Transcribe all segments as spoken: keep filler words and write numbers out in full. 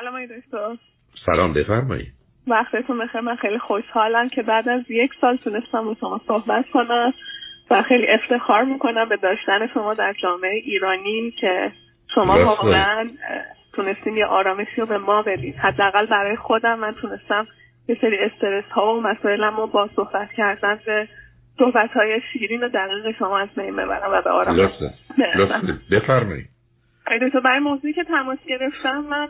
سلام آقای دکتر. سلام، بفرمایید. وقتتون بخیر. من خیلی خوشحالم که بعد از یک سال تونستم با شما صحبت کنم و خیلی افتخار میکنم به داشتن شما در جامعه ایرانی که شما واقعا تونستین یه آرامشی رو به ما بدید. حداقل برای خودم من تونستم یه سری استرس ها و مسائلم رو با صحبت کردن به صحبت های شیرین و دقیق شما از بین ببرم و به آرامش برسم. بفرمایید. دکتر، برای موضوعی که تماس گرفتم، من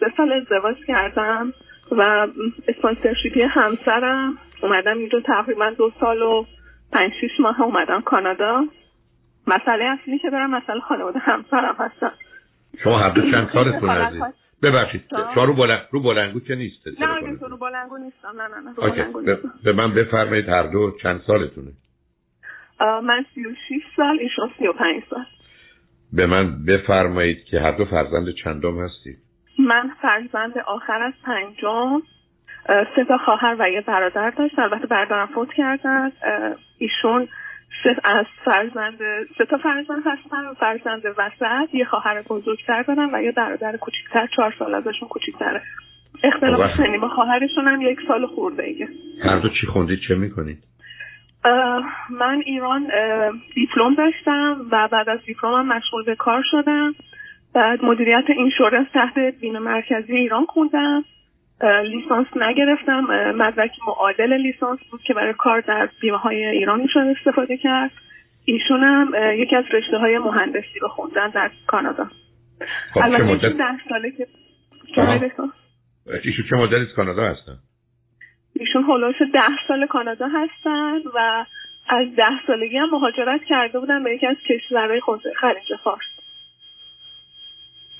سه سال ازدواج کردم و اسپانسرشیپی همسرم اومدم اینجا، تقریبا دو سال و پنج شیش ماه هم اومدم کانادا. مسئله اصلی که دارم مسئله خانواده همسرم هستم. شما هر دو چند سالتون عزیز؟ ببخشید شما رو بلنگ... رو بلنگو که نیست؟ نه دکتر، رو بلنگو نیستم. نه نه نه رو بلنگو نیستم. به من بفرمایید هر دو چند سالتونه؟ من سی و شیش سال، ایشون سی و پنج سال. به من بفرمایید که هر دو فرزند چندم هستید؟ من فرزند آخر از پنجم. سه تا خواهر و یه برادر داشت. البته برادرم فوت کردن. ایشون سه از فرزند سه تا فرزند هستن. فرزند وسط یه خواهر بزرگتر دارن و یه برادر کوچیک‌تر، چهار سال ازشون کوچیک‌تره. اختلاف سنی با خواهرشون هم یک سال خورده دیگه. هر دو چی خوندید، چه می‌کنید؟ من ایران دیپلم داشتم و بعد از دیپلمم مشغول به کار شدم. بعد مدیریت اینشورنس تحت بین مرکزی ایران خوندم. لیسانس نگرفتم، مدرکی معادل لیسانس بود که برای کار در بیمه‌های ایران میشد استفاده کرد. ایشون هم یکی از رشته‌های مهندسی رو خوندن در کانادا. البته مدت ده ساله که ایشون چه مدتی از کانادا هستن؟ ایشون هولوش ده سال کانادا هستن و از ده سالگی هم مهاجرت کرده بودن به یکی از کشورهای خلیج فارس.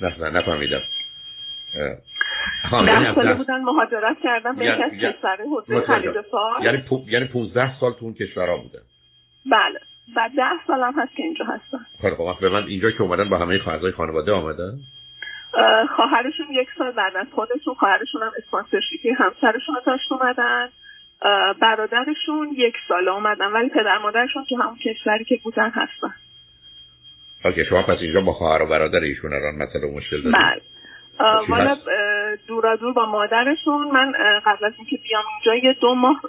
نه نه نفهمیدم. ده ساله بودن مهاجرت کردن به یکی از کشورهای خلیج فارس. یعنی یعنی پانزده سال تو اون کشورها بودن. بله. و ده سال هم هست که اینجا هستن. خیلی خوب. به من اینجا که اومدن با همه خواهرای خانواده آمدن؟ خواهرشون یک سال بعد از خودشون، خواهرشون هم اسپانسرشیپی همسرشون رو داشت اومدن. برادرشون یک سال اومدن ولی پدر مادرشون تو همون کشوری که بودن هستن. اوکی، شما پس اینجا با خواهر و برادر ایشون الان مثلا مشکل دارید؟ بله. والا دورا دور با مادرشون. من قبل از اینکه بیام اینجا یه دو ماه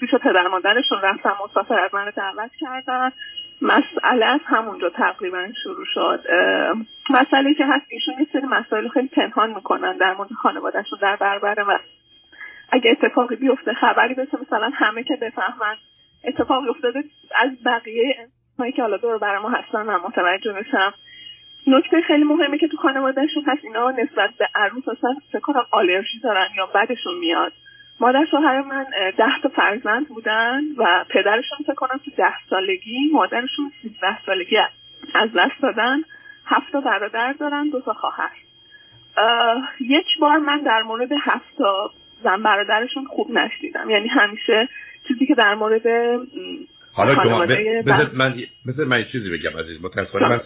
پیش پدر مادرشون رفتم مسافر، از من دعوت کردن. مسئله از همونجا تقریبا شروع شد. مسئله که هست ایشون یه سری مسائل خیلی پنهان میکنن در مورد خانوادهشون در برابر من. اگه اتفاقی بیفته خبری بشه مثلا همه که بفهمن اتفاقی افتاده، از بقیه انسان‌هایی که حالا دور بر ما هستن من متوجه بشم. نکته خیلی مهمه که تو خانوادهشون هست اینا نسبت به عروس اصلا فکر کنم آلرژی دارن یا بدشون میاد. مادر شوهر من ده تا فرزند بودن و پدرشون فکر کنم تو ده سالگی، مادرشون سیزده سالگی از دست دادن. هفت تا برادر دارن، دو تا خواهر. یک بار من در مورد هفت تا زن برادرشون خوب نشنیدم. یعنی همیشه چیزی که در مورد حالا شما بذارید من بذارید من یه چیزی بگم عزیز. متأسفانه من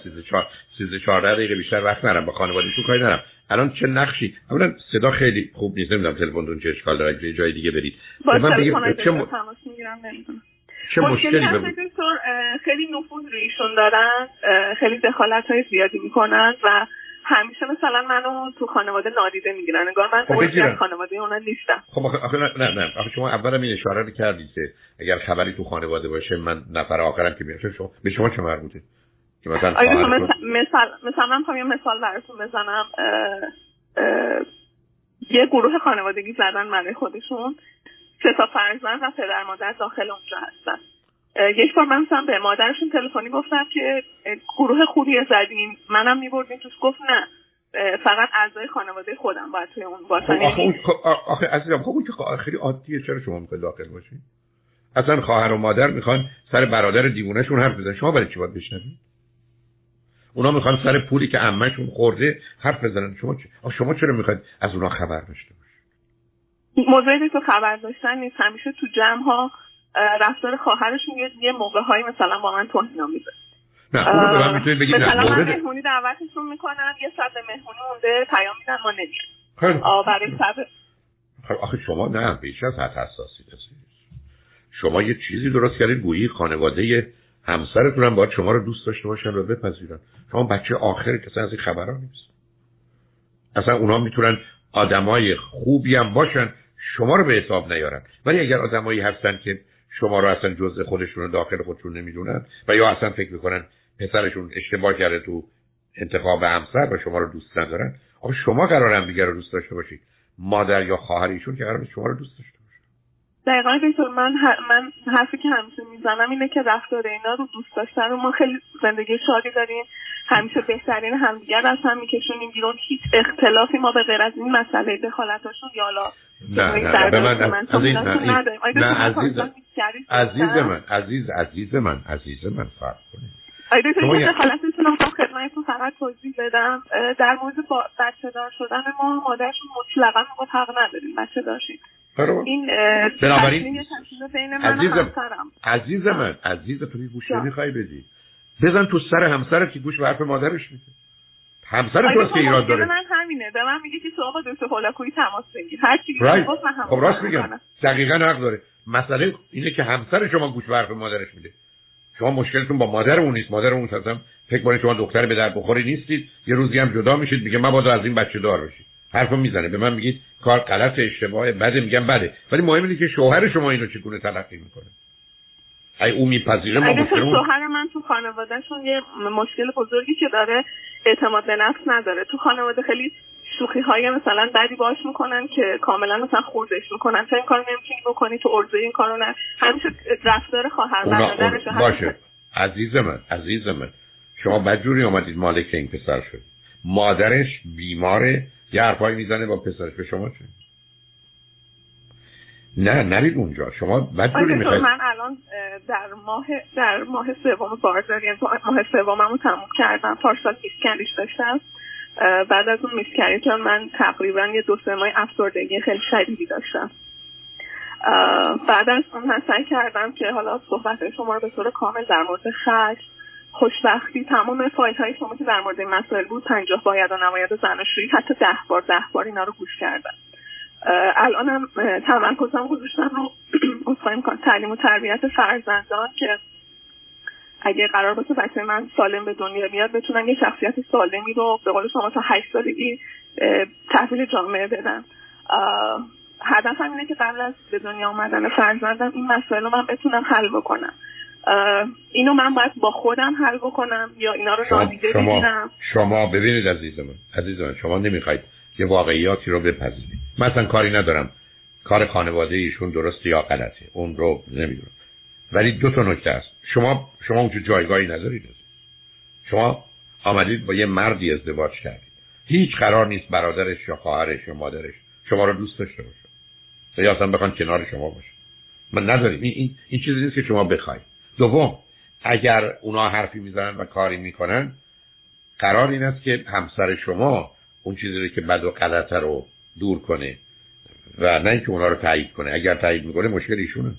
سیزده چهارده دقیقه بیشتر وقت ندارم، با خانواده‌تون کاری ندارم. الان چه نقشی؟ اولا صدا خیلی خوب نیست، نمیدونم تلفنتون چه اشکال داره، یه جای دیگه برید. من بگم چه م... تماس میگیرم نمیدونم. چه مشکلی به دکتر؟ خیلی نفوذ رویشون دارن، خیلی دخالت‌های زیادی میکنن و همیشه مثلا منو تو خانواده نادیده میگیرن. انگار من تو خانواده اونا نیستم. خب آخه نه نه, نه. آخه شما اولم این اشاره رو کردید که اگر خبری تو خانواده باشه من نفر آخرم که میشه. شما به شما چه مربوطه؟ که مثلا مثلا مثلا من میخوام یه مثال براتون بزنم. اه، اه، یه گروه خانوادگی زدن برای خودشون، سه تا فرزند و پدر مادر داخل اونجا هستن. یک بار من مثلا به مادرشون تلفنی گفتم که گروه خوبی زدین، منم میبردین توش. گفت نه، فقط اعضای خانواده خودم باید توی اون باشن. آخه عزیزم خب اون که خیلی عادیه، چرا شما میخواید داخل باشین؟ اصلا خواهر و مادر میخوان سر برادر دیوونهشون حرف بزنن، شما برای چی باید بشنوین؟ اونا میخوان سر پولی که عمهشون خورده حرف بزنن، شما شما چرا میخواید از اونا خبر داشته باشین؟ موضوعی که خبر داشتن نیست. همیشه تو جمع‌ها رفتار خواهرشون یه موقع‌هایی مثلا با من توهین‌آمیزه. نه اون رو به من میتونید بگید مثلا من مهمونی دعوتشون میکنن، یه ساعت مهمونی مونده پیام میدن ما نمیایم. آ برای سبب آخه شما نه بیش از حد حساسی هستید. شما یه چیزی درست کردید گویی خانواده همسرتون هم باید شما رو دوست داشته باشن و بپذیرن. شما بچه آخری که اصلا از این خبرا نیست. اصلا اونا میتونن آدمای خوبی هم باشن شما رو به حساب نیارن، ولی اگر آدمایی هستن که شما رو اصلا جزء خودشون رو داخل خودشون نمیدونن و یا اصلا فکر میکنن پسرشون اشتباه کرده تو انتخاب همسر و شما رو دوست ندارن، آخه شما قرارم دیگه رو دوست داشته باشید، مادر یا خواهر ایشون که قراره شما رو دوست داشته باشه. دقیقاً دکتر، من من حرفی که همیشه میزنم اینه که رفتار اینا رو دوست داشتن و ما خیلی زندگی شادی داریم، همیشه بهترین همدیگر از هم میکشونیم بیرون، هیچ اختلافی ما به غیر از این مسئله دخالتاشون یالا نه نه به من از عزیز من عزیز عزیز من عزیز عزیز من عزیز من فرق کنید. آیده توی دخالتتون رو با خدمتون فقط توضیح بدم در مورد بچه دار شدن ما، مادرشون مطلقا ما حق نداریم بچه دار شید. این بنابراین عزیز من عزیز من عزیز توی گوش نمیخوای بدی، بزن تو سر همسرت که گوش به حرف مادرش میده. همسرت تو که ایراد داره. من همینه. به من میگه که شما با دکتر هلاکویی تماس بگیر. هر چیزی right. که من خب راست میگم. دقیقاً حق داره. مسئله اینه که همسر شما گوش به حرف مادرش میده. شما مشکلتون با مادر اون نیست. مادر اون مثلا فکر کنید شما دختر به در بخوری نیستید. یه روزی هم جدا میشید، میگه من باید از این بچه دار بشم. حرفو میزنه. به من میگید کار غلط، اشتباهه. بعد میگم بله. ولی مهم اینه که شوهر شما اینو چگونه تلقی میکنه. ای او میپذیره. ما گفتم شوهر من تو خانوادهشون یه مشکل بزرگی که داره اعتماد به نفس نداره. تو خانواده خیلی شوخی های مثلا بدی باهاش میکنن که کاملا مثلا خوردش میکنن، تو این کارو نمیتونی بکنی، تو ارزه این کارو نه، همیشه رفتار خواهر برادرش باشه. عزیز من عزیز من شما بدجوری اومدید مالک این پسر شد، مادرش بیماره، یه حرفایی میزنه با پسرش، به شما چه؟ نه نرید اونجا. شما بدجوری میخواید. من الان در ماه در ماه سوم بارداری، یعنی ماه سوممو تموم کردم. پارسال میسکریج داشتم. بعد از اون میسکریجم من تقریبا یه دو سه ماه افسردگی خیلی شدیدی داشتم. بعد از اون من سعی کردم که حالا صحبت شما رو به طور کامل در مورد خشم، خوشبختی، تمام فایل‌های شما که در مورد این مسائل بود، پنجاه باید و نباید و زناشویی، حتی ده بار ده بار اینا رو گوش کردم. الانم تمرکزم گذاشتم رو اصلاً تعلیم و تربیت فرزندان که اگه قرار باشه بچه من سالم به دنیا بیاد، بتونن یه شخصیت سالمی رو به قول شما تا هشت سالگی تحویل جامعه بدن. هدفم اینه که قبل از به دنیا آمدن فرزندم این مسائل رو من بتونم حل بکنم. اینو من باید با خودم حل بکنم یا اینا رو نادیده بگیرم؟ شما ببینید عزیز من عزیز من شما نمیخواید یه واقعیاتی رو بپذیرید. مثلا کاری ندارم کار خانواده ایشون درسته یا غلطه، اون رو نمیدونم، ولی دو تا نکته است. شما شما اونجا جایگاهی ندارید. شما آمدید با یه مردی ازدواج کردید، هیچ قرار نیست برادرش یا خواهرش یا مادرش شما رو دوست داشته باشه یا اصلا بخوان کنار شما باشه. من نداریم. این این, این چیزی نیست که شما بخواید. دوم، اگر اونا حرفی میزنن و کاری میکنن، قرار این است که همسر شما اون چیزی رو که بد و غلط رو دور کنه و نه اینکه اونا رو تایید کنه. اگر تایید میکنه مشکل ایشونه.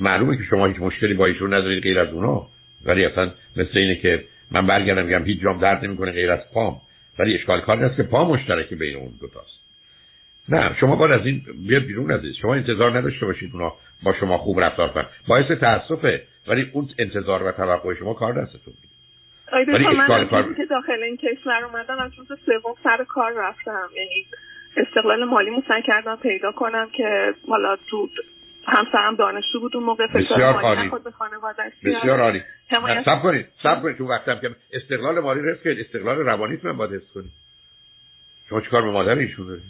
معلومه که شما هیچ مشکلی با ایشون ندارید غیر از اونا، ولی اصلا مثل اینه که من برگردم میگم هیچ جام درد نمیکنه غیر از پام، ولی اشکال کاری هست که پا مشترک بین اون دو تاست. نه شما باید از این بیاد بیرون عزیز. شما انتظار نداشته باشید اونا با شما خوب رفتار کنن. باعث تاسفه، ولی اون انتظار و توقع شما کار دستتون میده. آیده تا من کار... که داخل این کشور اومدم از روز سوم سر کار رفتم، یعنی استقلال مالی سعی کردم پیدا کنم که حالا تو همسرم دانشجو بود اون موقع، فشار مالی خود به خانواده‌اش بسیار عالی. حساب کنید حساب کنید تو وقتم که استقلال مالی رفت که استقلال روانیت من باید حفظ کنید. شما چیکار به مادر ایشون دارید؟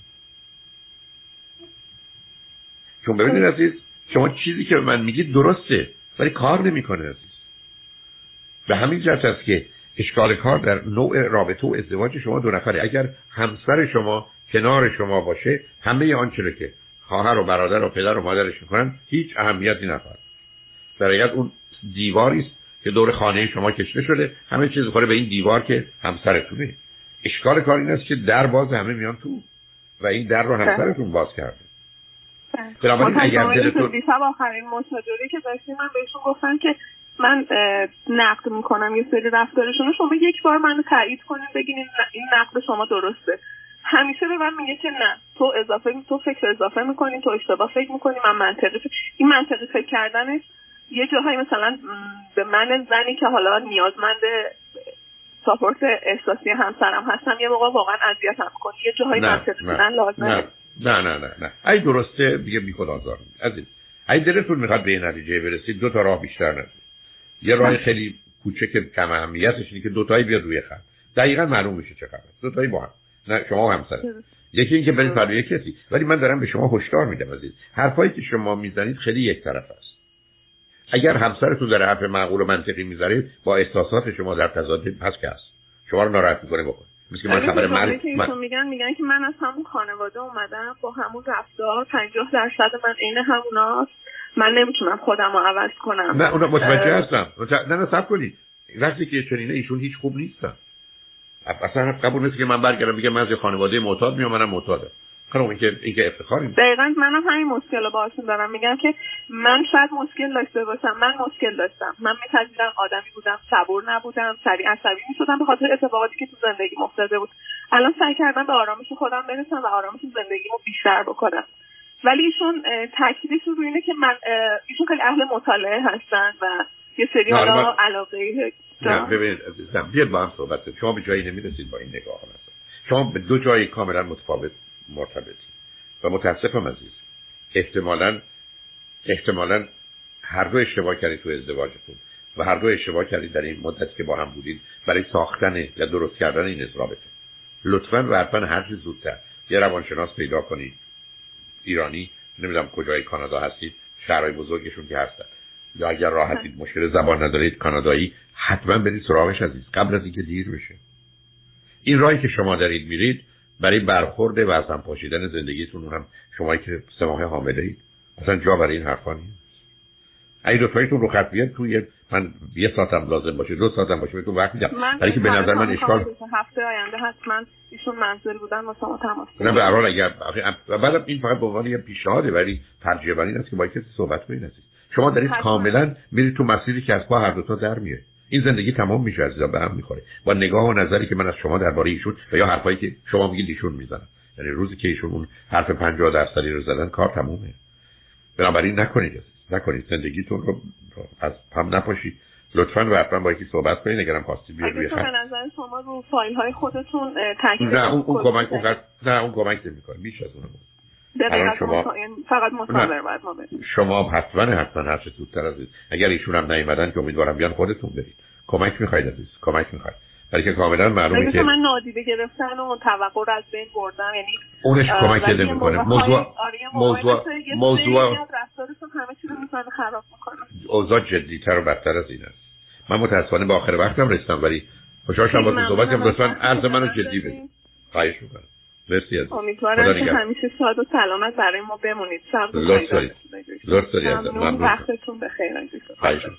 چون ببینید عزیز، شما چیزی که من میگید درسته ولی کار نمیکنه عزیز. به همین جهت است که اشکال کار در نوع رابطه و ازدواج شما دو نفره. اگر همسر شما کنار شما باشه، همه آنچه که خواهر و برادر و پدر و مادرش میکنن هیچ اهمیتی نداره. در حقیقت اون دیواری است که دور خانه شما کشیده شده، همه چیز میخوره به این دیوار که همسرتونه. اشکال کار این است که در باز، همه میان تو و این در رو همسرتون باز کرده. بنابراین اگر دلتون بیشتر آخرین مصاحبه‌ای که داشتیم من بهشون گفتم که من نقد میکنم یه سری رفتارشون، شما یک بار منو تایید کنین بگین این نقد شما درسته. همیشه به من میگه که نه تو اضافه تو فکر اضافه میکنی، تو اشتباه فکر میکنی، من منطقی فکر. این منطقی فکر کردنش یه جاهایی مثلا به من زنی که حالا نیازمند ساپورت احساسی همسرم هستم، یه موقع واقعا اذیتم می‌کنی، یه جاهایی منطقیاً لازمه. نه نه نه نه, نه. ای درسته دیگه بیخود آزار می‌دید. عزیز، ای دلتون می‌خواد به این نتیجه برسید، دو تا راه بیشتر نداره. یه راه خیلی کوچک کم اهمیتش اینه که دو تایی بیاد روی خط. دقیقاً معلوم میشه چه خبره. دو تایی با هم. نه شما همسرت. یکی اینکه برید برای کسی، ولی من دارم به شما هشدار میدم عزیز. حرفایی که شما میزنید خیلی یک طرفه. اگر همسرتون داره حرف معقول و منطقی میذاره با احساسات شما در تضاد هست که هست، شما رو ناراحت می‌کنه بکنه. مثل که من خبر مرگ من... میگن میگن که من از همون خانواده اومدم، با همون رفتار پنجاه درصد من عین هموناست، من نمیتونم خودم رو عوض کنم. نه اون متوجه هستم. نه نه صبر کنید. وقتی که چنینه ایشون هیچ خوب نیستن. اصلا قبول نیست که من برگردم بگم من از خانواده معتاد میام، منم معتادم. خانم اینکه اینکه افتخاری دقیقاً منم همین مشکل رو باهاشون دارم. میگم که من شاید مشکل داشته باشم، من مشکل داشتم، من می‌پذیرم آدمی بودم، صبور نبودم، سریع عصبی می‌شدم به خاطر اتفاقاتی که تو زندگی افتاده بود. الان سعی کردم به آرامش خودم برسم و آرامش زندگیمو بیشتر بکنم، ولی ایشون تاکیدشون روی اینه که من ایشون خیلی اهل مطالعه هستن و یه سری حالا علاقه دارن. ببینید عزیزم، بیاید با هم صحبت کنیم. شما به جایی نمی‌رسید با این نگاه هستن. شما به دو جای کاملا متفاوت مرتبطی و متاسفم عزیز، احتمالاً احتمالاً هر دو اشتباه کردید تو ازدواجتون و هر دو اشتباه کردید در این مدت که با هم بودید برای ساختن یا درست کردن این رابطه. لطفاً و حتماً هر چه زودتر یه روانشناس پیدا کنید ایرانی، نمیدونم کجای کانادا هستید، شهرهای بزرگشون که هستن، یا اگر راحتید مشکل زبان ندارید کانادایی، حتماً برید سراغش عزیز قبل از اینکه دیر بشه. این راهی که شما دارید میرید برای برخورد و از هم پاشیدن زندگیتون، هم شمایی که سه ماه حامله اید، اصلا جا برای این حرفا نیست. اگه دوتاییتون رو خط بیاد توی من یه ساعتم لازم باشه، دو ساعتم باشه، بهتون وقت میدم، برای که به نظر من اشکال هفته آینده حتما ایشون منزل بودن واسه ما تماس بگیرن. نه به هر حال اگر و بعدم این فقط به عنوان یه پیشنهاده، ولی ترجیح بر این است که با کسی صحبت کنید. شما دارید کاملا میرید تو مسیری که از پا هر دو تا در میاد. این زندگی تمام میشه عزیزا، به هم میخوره با نگاه و نظری که من از شما درباره ایشون و یا حرفایی که شما میگید ایشون میزنن. یعنی روزی که ایشون اون حرف پنجاه درصدی رو زدن کار تمومه. بنابراین نکنید نکنید زندگیتون رو از هم نپاشید. لطفاً و حتما با یکی صحبت کنید. اگرم خواستید بیاید روی خط. از نظر شما رو فایل‌های خودتون تاکید کنید. نه اون کمک اون نه اون کمک نمی‌کنه. بیش از اون دقیقاً شما فقط مصاحبه بعد ما برید. شما حتما حتما هر چه زودتر عزیز، اگر ایشون هم نیومدن که امیدوارم بیان خودتون برید. کمک می‌خواید عزیز، کمک می‌خواید. ولی که کاملاً معلومه که من نادیده گرفتن و توقع رو از بین بردم، یعنی اونش کمک نمی‌کنه. موضوع موضوع موضوع رفتارشون همه چی رو می‌خواد خراب کنه. اوضاع جدی‌تر و بدتر از این است. من متأسفانه به آخر وقتم رسیدم، ولی خوشحال شدم با صحبتم. لطفاً عرض منو جدی بگیرید. خواهش می‌کنم. امیدوارم که همیشه شاد و سلامت برای ما بمونید. لطف دارید. لطف دارید. ممنون. وقتتون بخیر عزیزم.